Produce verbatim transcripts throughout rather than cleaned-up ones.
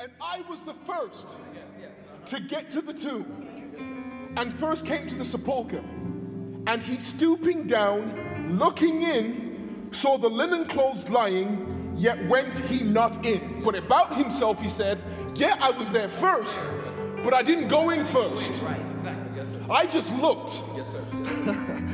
And I was the first to get to the tomb and first came to the sepulchre. And he, stooping down, looking in, saw the linen clothes lying, yet went he not in. But about himself he said, yeah, I was there first, but I didn't go in first. Right, exactly. Yes, sir. I just looked. Yes, sir. Yes, sir.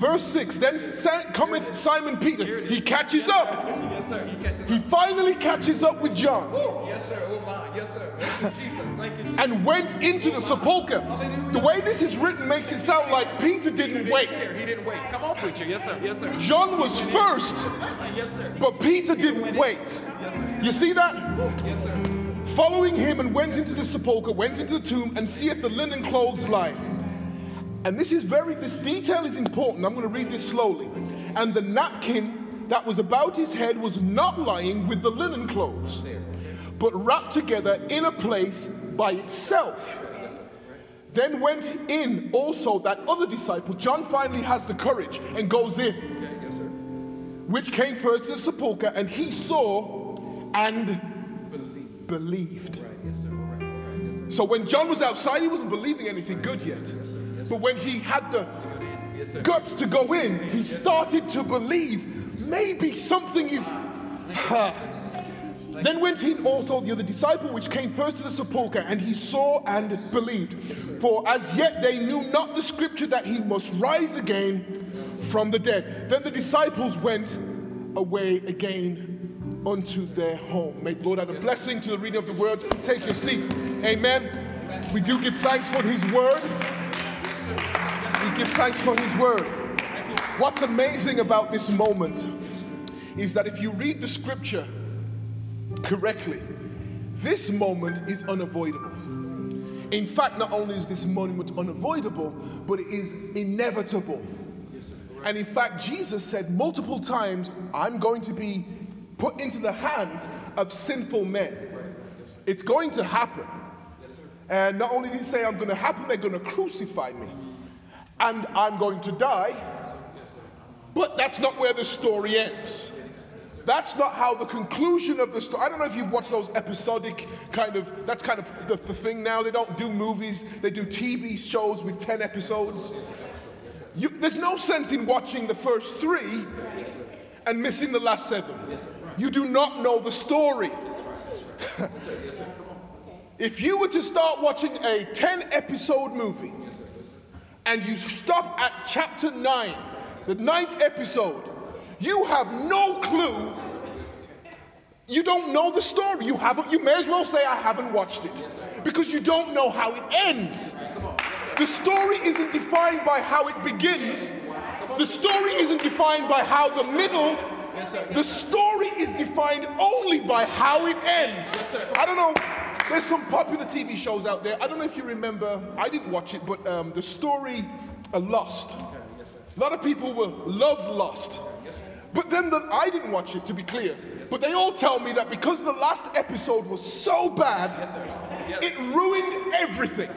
Verse six, then sa- cometh Simon Peter. He catches yes, up. Yes, sir. He catches he up. Finally catches up with John. Woo. Yes, sir. Oh, my. Yes, sir. Thank you, Jesus. Thank you, Jesus. And went into oh, the sepulchre. Hallelujah. The way this is written makes it sound like Peter didn't, Peter didn't wait. Care. He didn't wait. Come on, preacher. Yes, sir. Yes, sir. John was first, yes, sir. But Peter he didn't wait. Yes, sir. You see that? Yes, sir. Following him and went into the sepulchre, went into the tomb, and seeth the linen clothes lying. And this is very, this detail is important. I'm going to read this slowly. And the napkin that was about his head was not lying with the linen clothes, but wrapped together in a place by itself. Then went in also that other disciple. John finally has the courage and goes in, which came first to the sepulchre, and he saw and believed. So when John was outside, he wasn't believing anything good yet. But when he had the yes, guts to go in, he started to believe maybe something is... Then went in also the other disciple, which came first to the sepulchre, and he saw and believed. For as yet they knew not the scripture that he must rise again from the dead. Then the disciples went away again unto their home. May the Lord add a blessing to the reading of the words. Take your seats. Amen. We do give thanks for his word. We give thanks for his word. What's amazing about this moment is that if you read the scripture correctly, this moment is unavoidable. In fact, not only is this moment unavoidable, but it is inevitable. And in fact, Jesus said multiple times, I'm going to be put into the hands of sinful men. It's going to happen. And not only did he say, I'm going to happen, they're going to crucify me. And I'm going to die, but that's not where the story ends. That's not how the conclusion of the story, I don't know if you've watched those episodic kind of, that's kind of the, the thing now, they don't do movies, they do T V shows with ten episodes. You, there's no sense in watching the first three and missing the last seven. You do not know the story. If you were to start watching a ten episode movie, and you stop at chapter nine, the ninth episode, you have no clue. You don't know the story. You haven't. You may as well say, I haven't watched it, because you don't know how it ends. The story isn't defined by how it begins. The story isn't defined by how the middle. The story is defined only by how it ends. I don't know. There's some popular T V shows out there. I don't know if you remember, I didn't watch it, but um, the story of Lost. A lot of people were loved Lost. But then the, I didn't watch it, to be clear. But they all tell me that because the last episode was so bad, it ruined everything.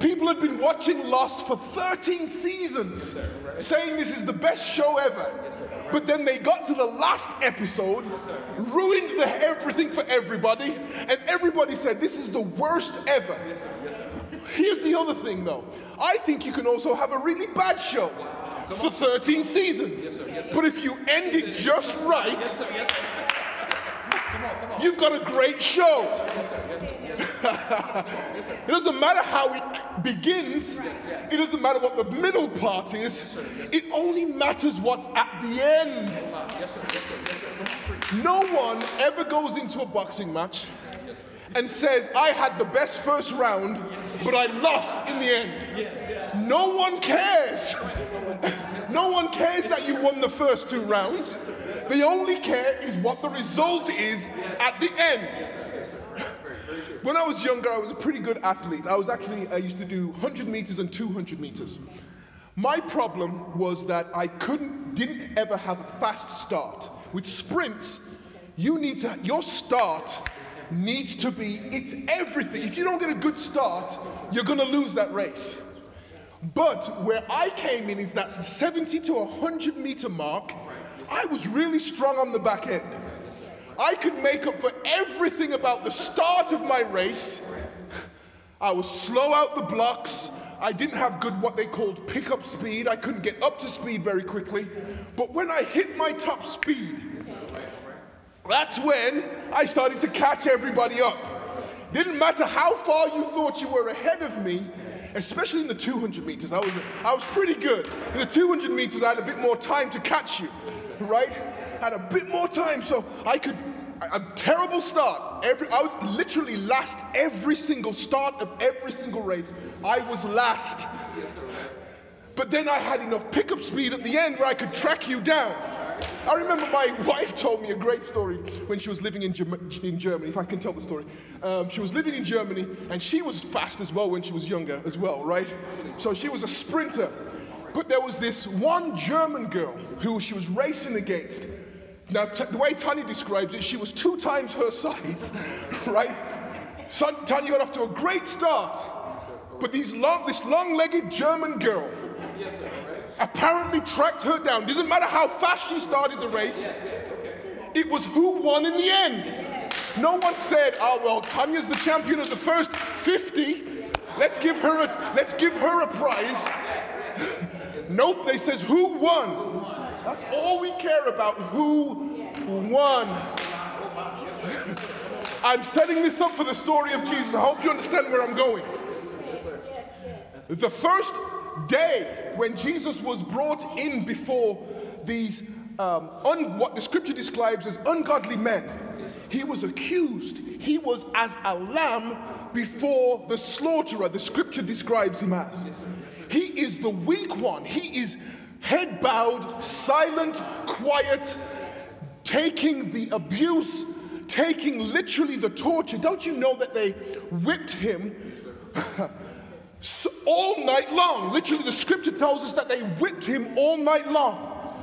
People had been watching Lost for thirteen seasons, saying this is the best show ever. But then they got to the last episode, ruined the everything for everybody, and everybody said, this is the worst ever. Here's the other thing, though. I think you can also have a really bad show for thirteen seasons. But if you end it just right, you've got a great show. It doesn't matter how it begins. It doesn't matter what the middle part is. It only matters what's at the end. No one ever goes into a boxing match and says, I had the best first round, but I lost in the end. No one cares. No one cares that you won the first two rounds. They only care is what the result is at the end. When I was younger, I was a pretty good athlete. I was actually, I used to do one hundred meters and two hundred meters. My problem was that I couldn't, didn't ever have a fast start. With sprints, you need to, your start needs to be, it's everything. If you don't get a good start, you're gonna lose that race. But where I came in is that seventy to one hundred meter mark, I was really strong on the back end. I could make up for everything about the start of my race. I was slow out the blocks. I didn't have good what they called pickup speed. I couldn't get up to speed very quickly. But when I hit my top speed, that's when I started to catch everybody up. Didn't matter how far you thought you were ahead of me, especially in the two hundred meters. I was, I was pretty good. In the two hundred meters, I had a bit more time to catch you, right? I had a bit more time, so I could, a terrible start. Every, I was literally last every single start of every single race. I was last. But then I had enough pickup speed at the end where I could track you down. I remember my wife told me a great story when she was living in in Germany, if I can tell the story. Um, she was living in Germany, and she was fast as well when she was younger as well, right? So she was a sprinter. But there was this one German girl who she was racing against. Now, t- the way Tanya describes it, she was two times her size, right? So Tanya got off to a great start, but these long, this long-legged German girl apparently tracked her down. Doesn't matter how fast she started the race, it was who won in the end. No one said, oh, well, Tanya's the champion of the first fifty. Let's give her a, let's give her a prize. Nope, they says who won. That's all we care about, who won. I'm setting this up for the story of Jesus. I hope you understand where I'm going. The first day when Jesus was brought in before these, um, un- what the scripture describes as ungodly men, he was accused. He was as a lamb before the slaughterer. The scripture describes him as. He is the weak one. He is head bowed, silent, quiet, taking the abuse, taking literally the torture. Don't you know that they whipped him so, all night long? Literally, the scripture tells us that they whipped him all night long.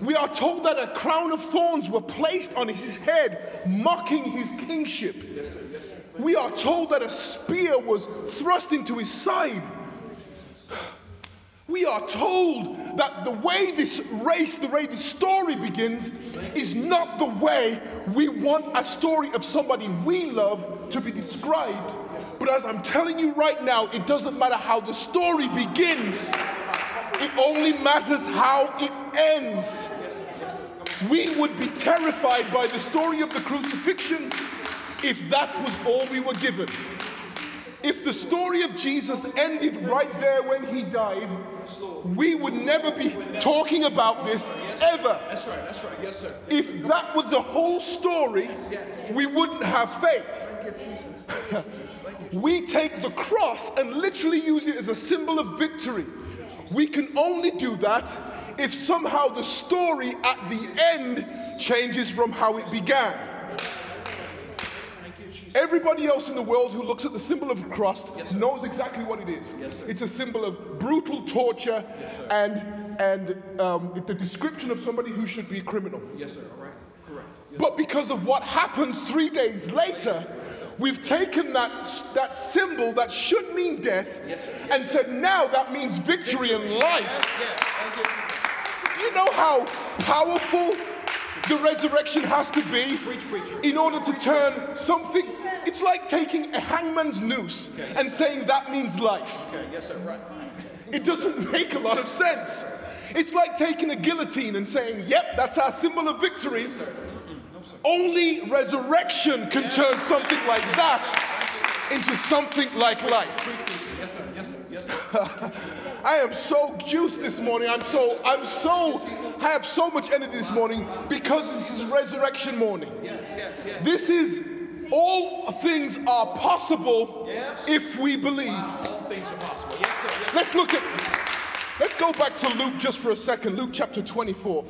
We are told that a crown of thorns were placed on his head, mocking his kingship. Yes, sir. Yes, sir. We are told that a spear was thrust into his side. We are told that the way this race, the way this story begins, is not the way we want a story of somebody we love to be described. But as I'm telling you right now, it doesn't matter how the story begins. It only matters how it ends. We would be terrified by the story of the crucifixion if that was all we were given. If the story of Jesus ended right there when he died, we would never be talking about this ever. That's right, that's right, yes, sir. If that was the whole story, we wouldn't have faith. We take the cross and literally use it as a symbol of victory. We can only do that if somehow the story at the end changes from how it began. Everybody else in the world who looks at the symbol of the cross yes, knows exactly what it is. Yes, it's a symbol of brutal torture yes, and and um, the description of somebody who should be a criminal. Yes, sir. All right. Correct. Yes. But because of what happens three days later, yes, we've taken that that symbol that should mean death yes, yes, and said now that means victory, victory. and life. Yes, yes. You know how powerful the resurrection has to be in order to turn something. It's like taking a hangman's noose and saying that means life. It doesn't make a lot of sense. It's like taking a guillotine and saying, yep, that's our symbol of victory. Only resurrection can turn something like that into something like life. I am so juiced this morning. I'm so, I'm so, I have so much energy this morning because this is resurrection morning. Yes, yes, yes. This is, all things are possible yes. if we believe. Wow. All things are possible. Yes, sir, yes, sir. Let's look at, let's go back to Luke just for a second. Luke chapter twenty-four,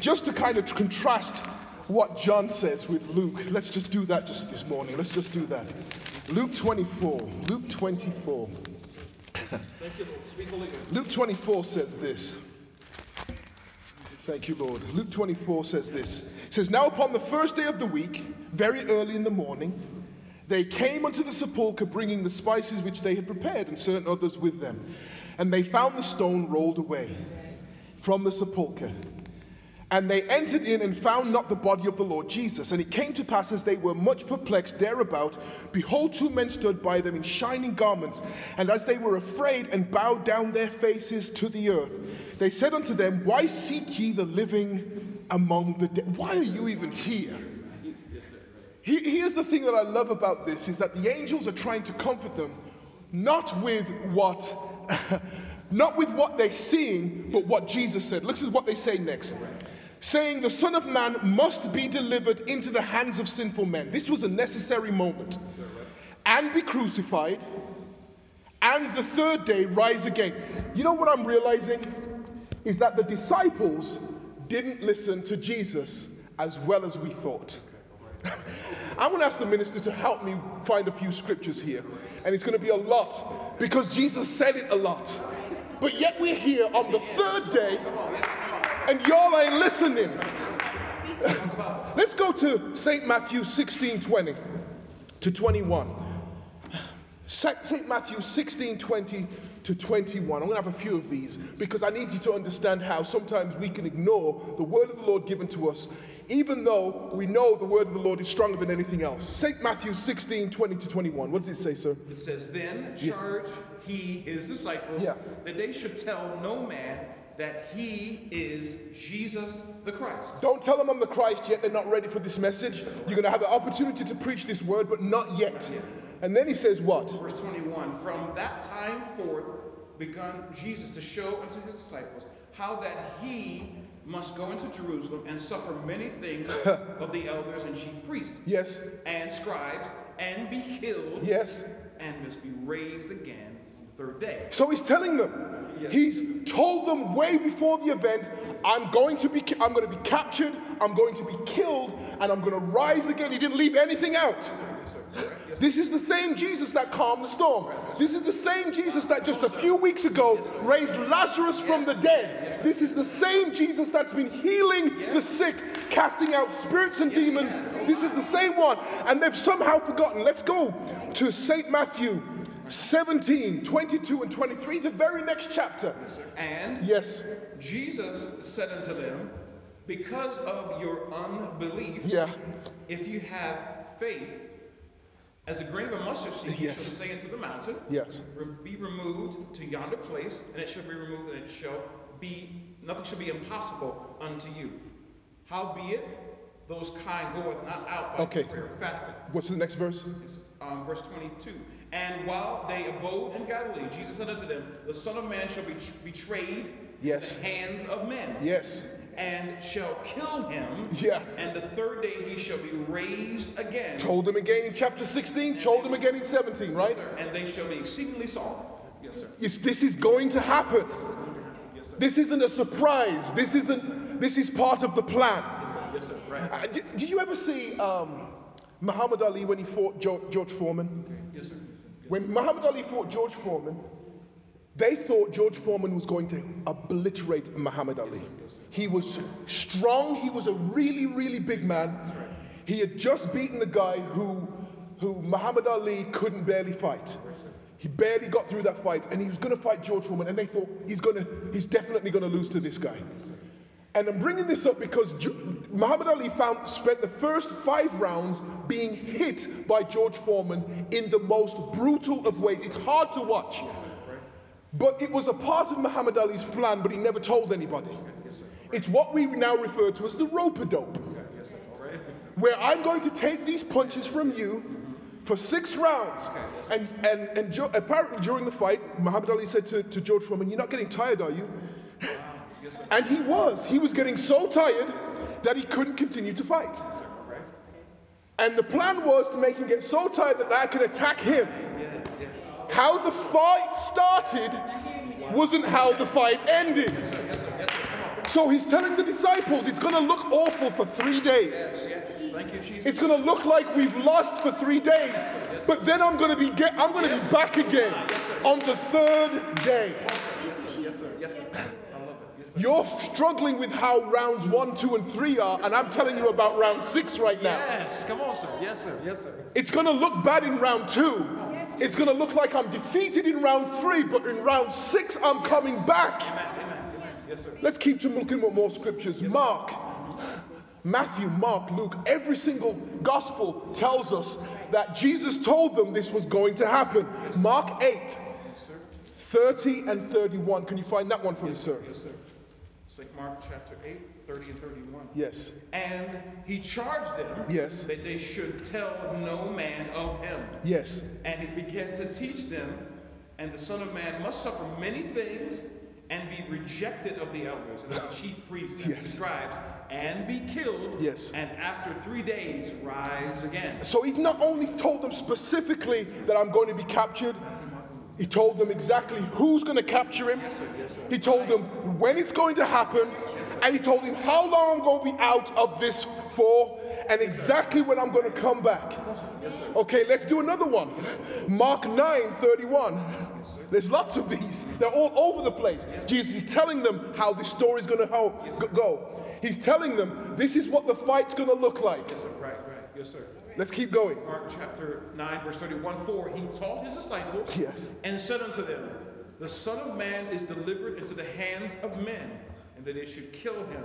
just to kind of contrast what John says with Luke. Let's just do that just this morning. Let's just do that. Luke twenty-four, Luke twenty-four. Thank you, Lord. Speak holy. Luke twenty-four says this. Thank you, Lord. Luke twenty-four says this. It says, now upon the first day of the week, very early in the morning, they came unto the sepulchre, bringing the spices which they had prepared, and certain others with them. And they found the stone rolled away from the sepulchre. And they entered in and found not the body of the Lord Jesus. And it came to pass, as they were much perplexed thereabout, behold, two men stood by them in shining garments. And as they were afraid and bowed down their faces to the earth, they said unto them, Why seek ye the living among the dead? Why are you even here? Here's the thing that I love about this, is that the angels are trying to comfort them, not with what, not with what they're seeing, but what Jesus said. Look at what they say next. Saying, the Son of Man must be delivered into the hands of sinful men. This was a necessary moment. And be crucified, and the third day rise again. You know what I'm realizing? Is that the disciples didn't listen to Jesus as well as we thought. I'm going to ask the minister to help me find a few scriptures here. And it's going to be a lot, because Jesus said it a lot. But yet we're here on the third day, and y'all ain't listening. Let's go to Saint Matthew sixteen twenty to twenty-one. Saint Matthew sixteen twenty to twenty-one. I'm going to have a few of these, because I need you to understand how sometimes we can ignore the word of the Lord given to us, even though we know the word of the Lord is stronger than anything else. Saint Matthew sixteen twenty to twenty-one. What does it say, sir? It says, Then charge he his disciples yeah. that they should tell no man that he is Jesus the Christ. Don't tell them I'm the Christ yet. They're not ready for this message. You're going to have an opportunity to preach this word, but not yet. Not yet. And then he says what? Verse twenty-one. From that time forth begun Jesus to show unto his disciples how that he must go into Jerusalem and suffer many things of the elders and chief priests, yes, and scribes, and be killed, yes, and must be raised again on the third day. So he's telling them, yes. He's told them way before the event, I'm going to be, I'm going to be captured, I'm going to be killed, and I'm going to rise again. He didn't leave anything out. This is the same Jesus that calmed the storm. This is the same Jesus that just a few weeks ago raised Lazarus from the dead. This is the same Jesus that's been healing the sick, casting out spirits and demons. This is the same one, and they've somehow forgotten. Let's go to Saint Matthew seventeen twenty-two and twenty-three, the very next chapter. And yes, Jesus said unto them, because of your unbelief, yeah. if you have faith as a grain of a mustard seed, yes. shall say unto the mountain, yes. be removed to yonder place, and it shall be removed, and it shall be, nothing shall be impossible unto you. Howbeit, those kind goeth not out by okay. prayer and fasting. What's the next verse? It's, um, verse twenty-two. And while they abode in Galilee, Jesus said unto them, the Son of Man shall be betrayed yes. in the hands of men. Yes. And shall kill him, yeah. and the third day he shall be raised again. Told him again in chapter sixteen, and told him again in seventeen, right? Yes, sir. And they shall be exceedingly sorry. Yes, sir. If this is going to happen. Yes, sir. This isn't a surprise. This isn't. This is part of the plan. Yes, sir. Yes, sir. Right. Uh, did, did you ever see um, Muhammad Ali when he fought George, George Foreman? Okay. Yes, sir. Yes, sir. Yes, when Muhammad Ali fought George Foreman, they thought George Foreman was going to obliterate Muhammad Ali. Yes, sir. Yes, sir. He was strong. He was a really, really big man. Right. He had just beaten the guy who, who Muhammad Ali couldn't barely fight. Right, he barely got through that fight, and he was going to fight George Foreman. And they thought he's going to, he's definitely going to lose to this guy. Right, and I'm bringing this up because jo- Muhammad Ali found, spent the first five rounds being hit by George Foreman in the most brutal of ways. It's hard to watch. Yes, but it was a part of Muhammad Ali's plan, but he never told anybody. Okay, yes, sir. Right. It's what we now refer to as the rope-a-dope, okay, yes, sir. All right. Where I'm going to take these punches from you for six rounds. Okay, yes, and and, and jo- apparently during the fight, Muhammad Ali said to, to George Foreman, you're not getting tired, are you? Wow. Yes, sir. And he was. He was getting so tired that he couldn't continue to fight. Yes, sir. All right. And the plan was to make him get so tired that I could attack him. Yes, yes. How the fight started wasn't how the fight ended. Yes, sir, yes, sir, yes, sir. Come on, come on. So he's telling the disciples it's going to look awful for three days. Yes, yes. Thank you, Jesus. It's going to look like we've lost for three days, yes, sir, yes, sir. But then I'm going to be get, I'm going to yes. be back again yes, sir, yes, on the third day. Yes, sir, yes, sir, yes, sir. I love it. Yes, sir. You're struggling with how rounds one, two, and three are, and I'm telling you about round six right now. Yes, come on, sir. Yes, sir, yes, sir. It's going to look bad in round two. It's going to look like I'm defeated in round three, but in round six, I'm coming back. Amen, amen, amen. Yes, sir. Let's keep looking at more scriptures. Yes, Mark, Matthew, Mark, Luke, every single gospel tells us that Jesus told them this was going to happen. Mark eight, thirty and thirty-one. Can you find that one for yes, me, sir? Yes, sir. It's like Mark chapter eight, thirty and thirty-one. Yes. And he charged them yes. that they should tell no man of him. Yes. And he began to teach them, and the Son of Man must suffer many things and be rejected of the elders and of the chief priests and yes. the scribes, and be killed, yes. and after three days rise again. So he not only told them specifically that I'm going to be captured, he told them exactly who's going to capture him, yes, sir. Yes, sir. He told them when it's going to happen, yes, and he told him how long I'm going to be out of this for, and exactly when I'm going to come back. Yes, sir. Okay, let's do another one. Mark nine, thirty-one. There's lots of these. They're all over the place. Jesus is telling them how this story's going to go. He's telling them this is what the fight's going to look like. Yes, sir. Right, right. Yes, sir. Let's keep going. Mark chapter nine, verse thirty-one, for he taught his disciples yes. and said unto them, the Son of Man is delivered into the hands of men, and that they should kill him.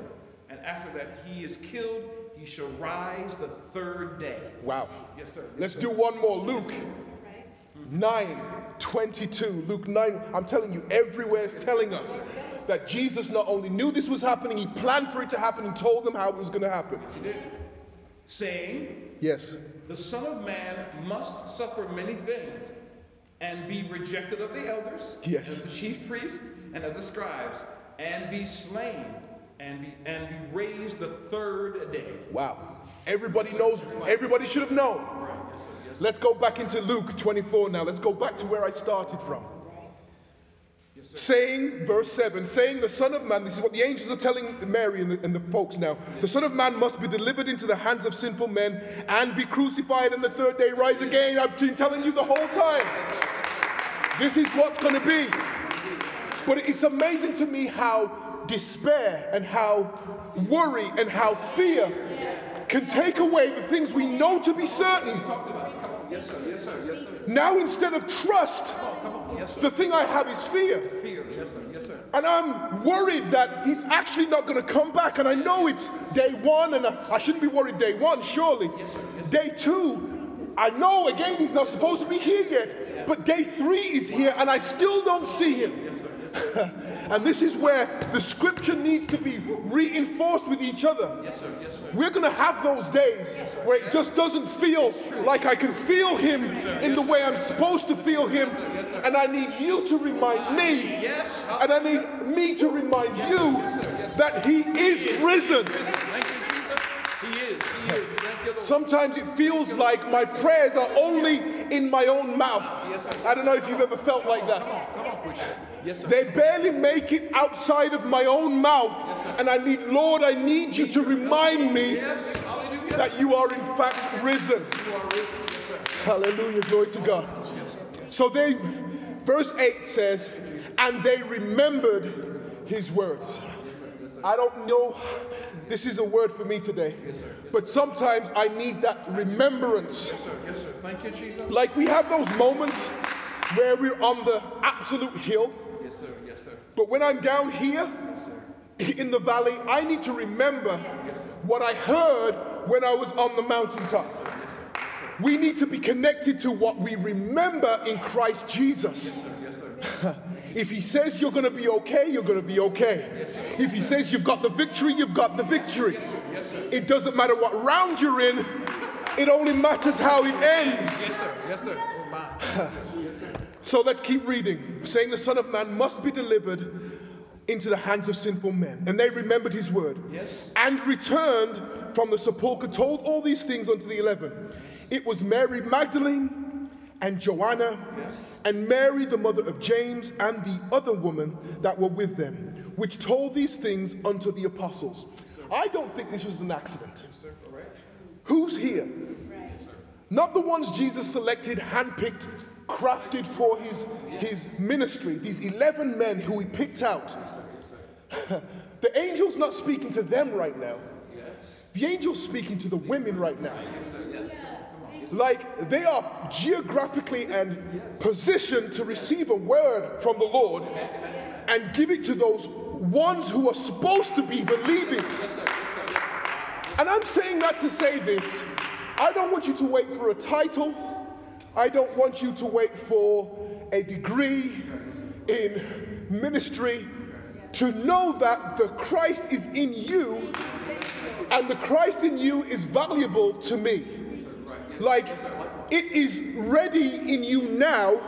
And after that he is killed, he shall rise the third day. Wow. Yes, sir. Yes, Let's sir. do one more. Luke nine, twenty-two. Luke nine, I'm telling you, everywhere is telling us that Jesus not only knew this was happening, he planned for it to happen and told them how it was going to happen. Yes, he did. Saying, yes, the Son of Man must suffer many things and be rejected of the elders, yes, and of the chief priests and of the scribes, and be slain and be and be raised the third day. Wow. Everybody yes, knows, everybody should have known. Right. Yes, sir. Yes, sir. Let's go back into Luke twenty-four now. Let's go back to where I started from. Yes, sir. Saying, verse seven, saying the Son of Man, this is what the angels are telling Mary and the, and the folks now, yes. the Son of Man must be delivered into the hands of sinful men and be crucified, and the third day rise again. I've been telling you the whole time. This is what's going to be. But it's amazing to me how despair and how worry and how fear can take away the things we know to be certain. Yes, sir. Yes, sir. Yes, sir. Now instead of trust, yes, the thing I have is fear. Fear. Yes, sir. Yes, sir. And I'm worried that he's actually not going to come back. And I know it's day one, and I shouldn't be worried day one, surely. Yes, sir. Yes, sir. Day two, I know again he's not supposed to be here yet. Yeah. But day three is here, and I still don't see him. Yes, sir. Yes, sir. And this is where the scripture needs to be reinforced with each other. Yes, sir. Yes, sir. We're going to have those days yes, where it yes. just doesn't feel like I can feel him yes, in yes, the way I'm supposed to feel him. Yes, sir. Yes, sir. And I need you to remind me, yes. and I need me to remind yes, you yes, sir. Yes, sir. that he is, he is risen. He is risen. Thank you, Jesus. He is. He is. Thank you, Lord. Sometimes it feels like my prayers are only in my own mouth. Yes, sir. Yes, sir. I don't know if you've ever felt like that. Come on, come on, come on, preacher. Yes, sir. They barely make it outside of my own mouth. Yes, and I need, Lord, I need you to remind me yes. that you are in fact risen. You are risen. Yes, sir. Hallelujah, glory to God. Yes, so they, verse eight says, and they remembered his words. Yes, sir. Yes, sir. I don't know, this is a word for me today, yes, sir. Yes, but sometimes I need that remembrance. Yes, sir. Yes, sir. Thank you, Jesus. Like we have those moments where we're on the absolute hill. Yes, sir. Yes, sir. But when I'm down here yes, sir. in the valley, I need to remember yes, what I heard when I was on the mountaintop. Yes, sir. Yes, sir. Yes, sir. We need to be connected to what we remember in Christ Jesus. Yes, sir. Yes, sir. If he says you're going to be okay, you're going to be okay. Yes, if he says you've got the victory, you've got the victory. Yes, sir. Yes, sir. It doesn't matter what round you're in. It only matters how it ends. Yes, sir. Yes, sir. Oh, my. So let's keep reading. Saying the Son of Man must be delivered into the hands of sinful men. And they remembered his word. Yes. And returned from the sepulchre, told all these things unto the eleven. It was Mary Magdalene and Joanna yes. and Mary the mother of James and the other woman that were with them, which told these things unto the apostles. Yes, I don't think this was an accident. Yes, sir. All right. Who's here? Right. Yes, sir. Not the ones Jesus selected, handpicked, crafted for his his ministry, these eleven men who he picked out. The angel's not speaking to them right now. The angel's speaking to the women right now. Like they are geographically and positioned to receive a word from the Lord and give it to those ones who are supposed to be believing. Yes, sir. Yes, sir. Yes. And I'm saying that to say this. I don't want you to wait for a title. I don't want you to wait for a degree in ministry to know that the Christ is in you, and the Christ in you is valuable to me. Like, it is ready in you now.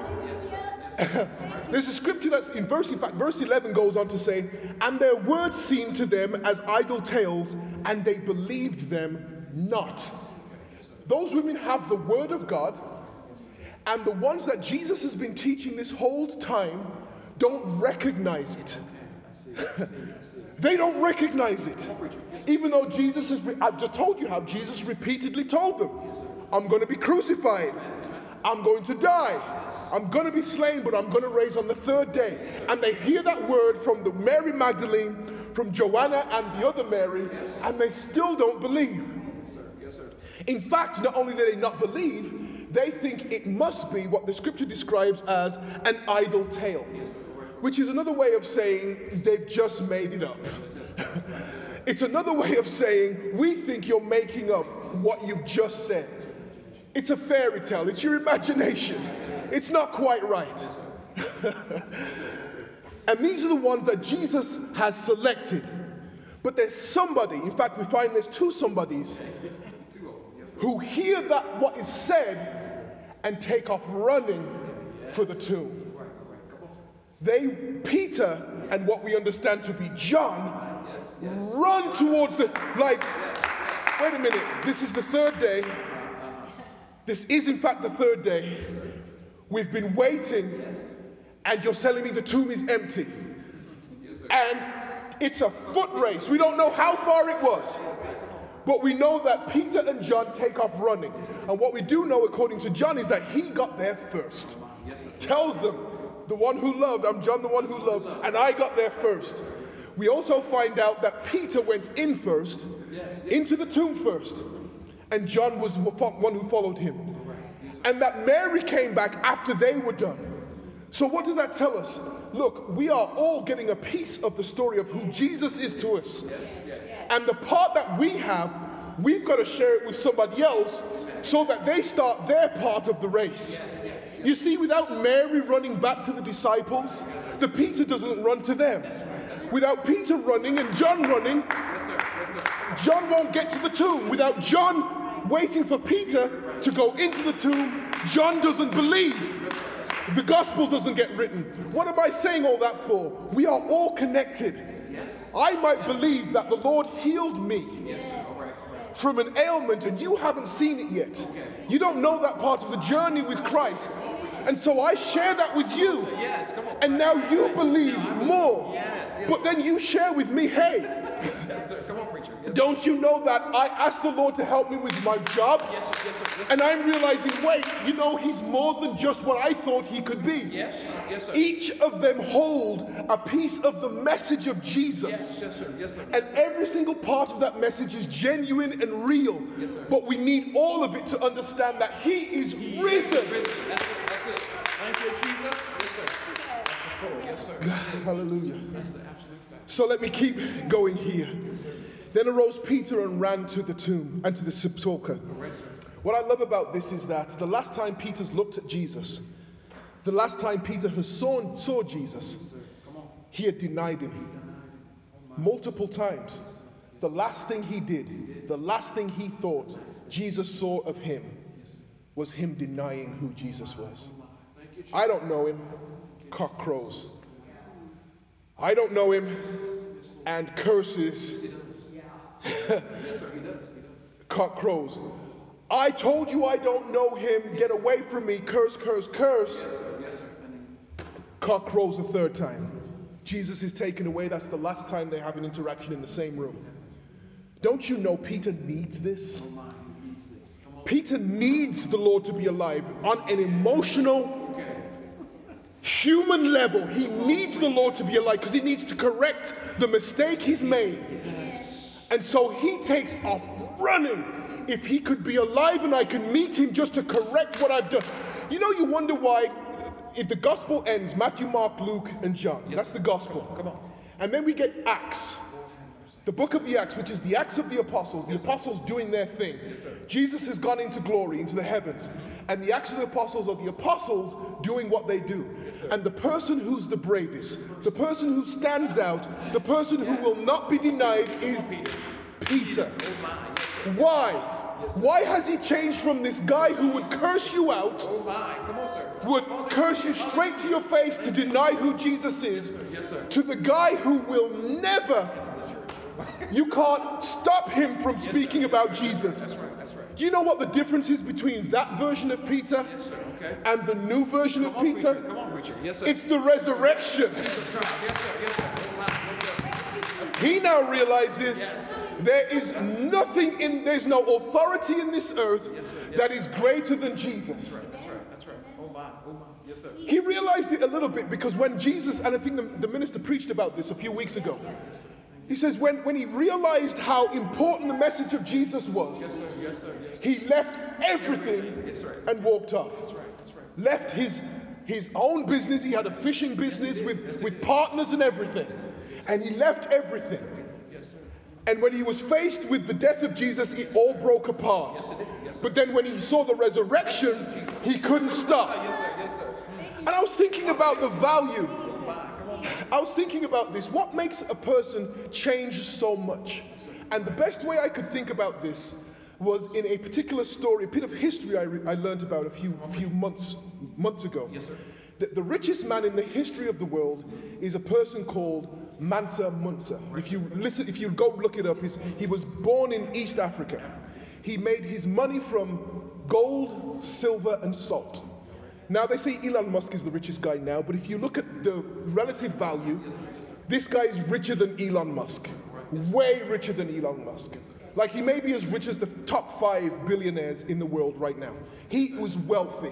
There's a scripture that's in verse, in fact, verse eleven goes on to say, and their words seemed to them as idle tales, and they believed them not. Those women have the word of God, and the ones that Jesus has been teaching this whole time don't recognize it. They don't recognize it. Even though Jesus has, re- I've just told you how Jesus repeatedly told them, I'm going to be crucified, I'm going to die, I'm going to be slain, but I'm going to raise on the third day. And they hear that word from the Mary Magdalene, from Joanna and the other Mary, and they still don't believe. In fact, not only do they not believe, they think it must be what the scripture describes as an idle tale, which is another way of saying they've just made it up. It's another way of saying we think you're making up what you've just said. It's a fairy tale. It's your imagination. It's not quite right. And these are the ones that Jesus has selected. But there's somebody, in fact, we find there's two somebodies who hear that what is said and take off running for the tomb. They, Peter, and what we understand to be John, run towards the, like, wait a minute, this is the third day. This is, in fact, the third day. We've been waiting, and you're telling me the tomb is empty. And it's a foot race. We don't know how far it was, but we know that Peter and John take off running. And what we do know, according to John, is that he got there first. Tells them, the one who loved, I'm John, the one who loved, and I got there first. We also find out that Peter went in first, into the tomb first, and John was the one who followed him. And that Mary came back after they were done. So what does that tell us? Look, we are all getting a piece of the story of who Jesus is to us. And the part that we have, we've got to share it with somebody else so that they start their part of the race. You see, without Mary running back to the disciples, the Peter doesn't run to them. Without Peter running and John running, John won't get to the tomb. Without John waiting for Peter to go into the tomb, John doesn't believe. The gospel doesn't get written. What am I saying all that for? We are all connected. I might believe that the Lord healed me from an ailment and you haven't seen it yet. You don't know that part of the journey with Christ. And so I share that with you. And now you believe more. But then you share with me, hey, yes, sir. Come on, preacher. Yes, don't sir. You know that I asked the Lord to help me with my job? Yes, sir. Yes, sir. Yes, sir. And I'm realizing, wait, you know, he's more than just what I thought he could be. Yes. Yes, sir. Each of them hold a piece of the message of Jesus. Yes, yes, sir. Yes, sir. And yes, sir. Every single part of that message is genuine and real. Yes, sir. But we need all of it to understand that he is he risen. Is risen. That's it. That's it. Thank you, Jesus. Yes, sir. That's the story. Yes, sir. God, hallelujah. That's the absolute. So let me keep going here. Then arose Peter and ran to the tomb and to the sepulchre. What I love about this is that the last time Peter's looked at Jesus, the last time Peter has saw, saw Jesus, he had denied him multiple times. The last thing he did, the last thing he thought Jesus saw of him was him denying who Jesus was. I don't know him, cock crows. I don't know him, and curses. Cock crows. I told you I don't know him. Get away from me. Curse, curse, curse. Cock crows the third time. Jesus is taken away. That's the last time they have an interaction in the same room. Don't you know Peter needs this? Peter needs the Lord to be alive on an emotional human level. He needs the Lord to be alive because he needs to correct the mistake he's made. Yes. And so he takes off running. If he could be alive and I can meet him just to correct what I've done. You know, you wonder why if the gospel ends, Matthew, Mark, Luke, and John. Yes. That's the gospel. Come on. Come on. And then we get Acts, the book of the Acts, which is the Acts of the Apostles, the yes, apostles sir. doing their thing. Yes, Jesus has gone into glory, into the heavens. And the Acts of the Apostles are the apostles doing what they do. Yes, and the person who's the bravest, the person who stands out, the person who will not be denied is Peter. Why? Why has he changed from this guy who would curse you out, would curse you straight to your face to deny who Jesus is, to the guy who will never, you can't stop him from speaking about Jesus? Do you know what the difference is between that version of Peter and the new version of Peter? It's the resurrection. He now realizes there is nothing in, there's no authority in this earth yes, sir, yes, that is greater than Jesus. That's right, that's right, that's right. Oh my, oh my, yes sir. He realized it a little bit because when Jesus, and I think the, the minister preached about this a few weeks ago, he says when, when he realized how important the message of Jesus was, yes, sir, yes, sir, yes, sir. He left everything, everything. Yes, right. and walked off. That's right, that's right. Left his, his own business, he had a fishing business yes, with, yes, with partners and everything, and he left everything. And when he was faced with the death of Jesus, it all broke apart. But then when he saw the resurrection, he couldn't stop. And I was thinking about the value. I was thinking about this. What makes a person change so much? And the best way I could think about this was in a particular story, a bit of history I, re- I learned about a few, few months, months ago. That the richest man in the history of the world is a person called Mansa Musa. If you listen, if you go look it up, his, he was born in East Africa. He made his money from gold, silver, and salt. Now they say Elon Musk is the richest guy now, but if you look at the relative value, this guy is richer than Elon Musk. Way richer than Elon Musk. Like he may be as rich as the top five billionaires in the world right now. He was wealthy.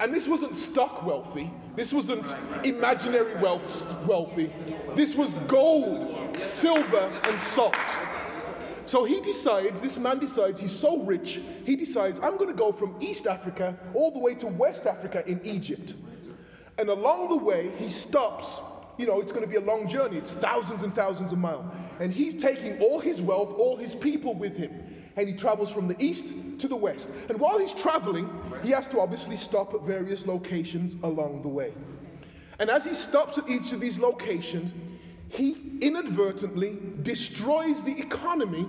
And this wasn't stock wealthy. This wasn't imaginary wealth wealthy. This was gold, silver, and salt. So he decides, this man decides, he's so rich, he decides, I'm going to go from East Africa all the way to West Africa in Egypt. And along the way, he stops. You know, it's going to be a long journey. It's thousands and thousands of miles. And he's taking all his wealth, all his people with him. And he travels from the east to the west. And while he's traveling, he has to obviously stop at various locations along the way. And as he stops at each of these locations, he inadvertently destroys the economy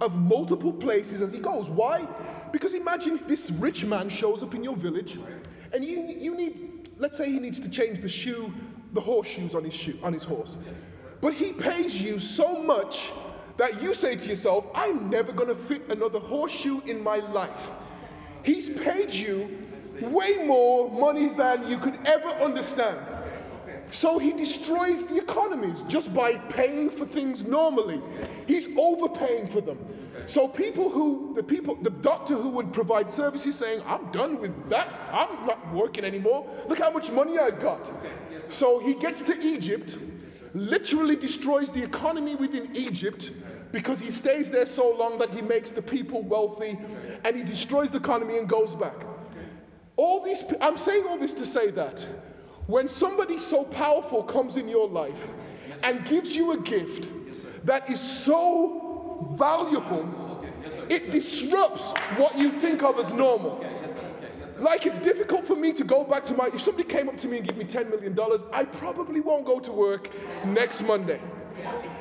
of multiple places as he goes. Why? Because imagine this rich man shows up in your village and you, you need, let's say he needs to change the shoe the horseshoes on his shoe, on his horse. But he pays you so much that you say to yourself, I'm never going to fit another horseshoe in my life. He's paid you way more money than you could ever understand. So he destroys the economies just by paying for things normally. He's overpaying for them. So people who, the people, the doctor who would provide services saying, I'm done with that, I'm not working anymore, look how much money I've got. So he gets to Egypt, literally destroys the economy within Egypt because he stays there so long that he makes the people wealthy and he destroys the economy and goes back. All these, I'm saying all this to say that when somebody so powerful comes in your life and gives you a gift that is so valuable, it disrupts what you think of as normal. Like it's difficult for me to go back to my, if somebody came up to me and gave me ten million dollars, I probably won't go to work next Monday.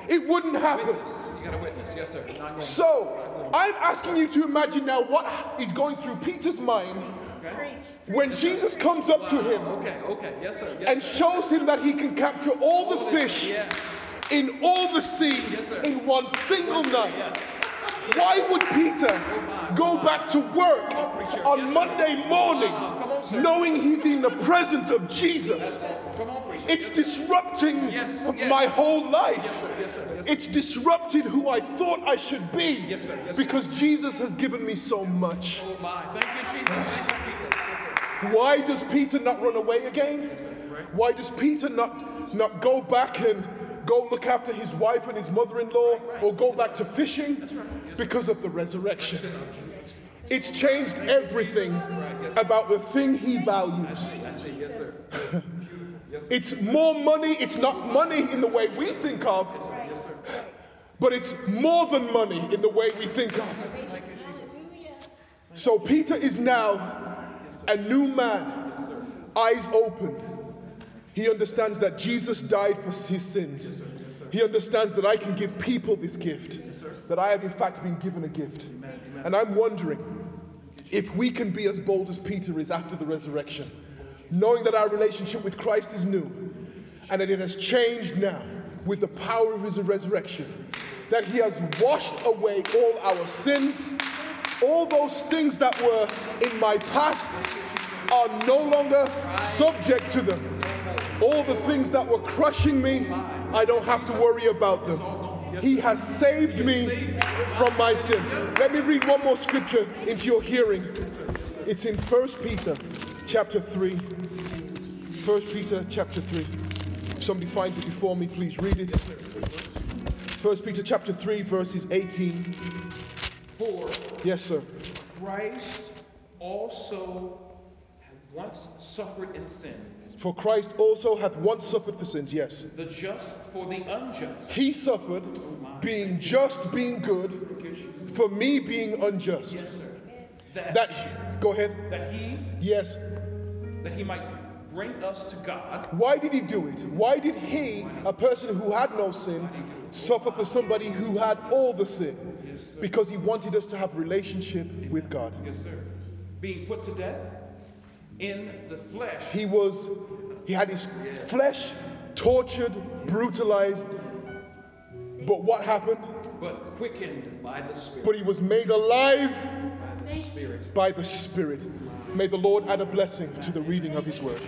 It wouldn't happen. Witness. You got a witness, yes sir. So, I'm asking you to imagine now what is going through Peter's mind when Jesus comes up to him and shows him that he can capture all the fish in all the sea in one single night. Why would Peter go back to work on Monday morning knowing he's in the presence of Jesus? It's disrupting my whole life. It's disrupted who I thought I should be because Jesus has given me so much. Why does Peter not run away again? Why does Peter not, not go back and go look after his wife and his mother-in-law or go back to fishing? Because of the resurrection. It's changed everything about the thing he values. It's more money. It's not money in the way we think of, but it's more than money in the way we think of. So Peter is now a new man, eyes open. He understands that Jesus died for his sins. He understands that I can give people this gift, that I have in fact been given a gift. And I'm wondering if we can be as bold as Peter is after the resurrection, knowing that our relationship with Christ is new and that it has changed now with the power of his resurrection, that he has washed away all our sins. All those things that were in my past are no longer subject to them. All the things that were crushing me, I don't have to worry about them. He has saved me from my sin. Let me read one more scripture into your hearing. It's in First Peter chapter three. First Peter chapter three. If somebody finds it before me, please read it. First Peter chapter three, verses eighteen. For yes, sir. Christ also hath once suffered in sin. For Christ also hath once suffered for sins, yes. The just for the unjust. He suffered, being just, being good, for me being unjust. Yes, sir. That, that he, go ahead. That he, yes. That he might bring us to God. Why did he do it? Why did he, a person who had no sin, suffer for somebody who had all the sin? Yes, sir. Because he wanted us to have relationship Amen. With God. Yes, sir. Being put to death. In the flesh. He was, he had his flesh tortured, brutalized. But what happened? But quickened by the Spirit. But he was made alive by the Spirit. By the Spirit. May the Lord add a blessing to the reading of his word.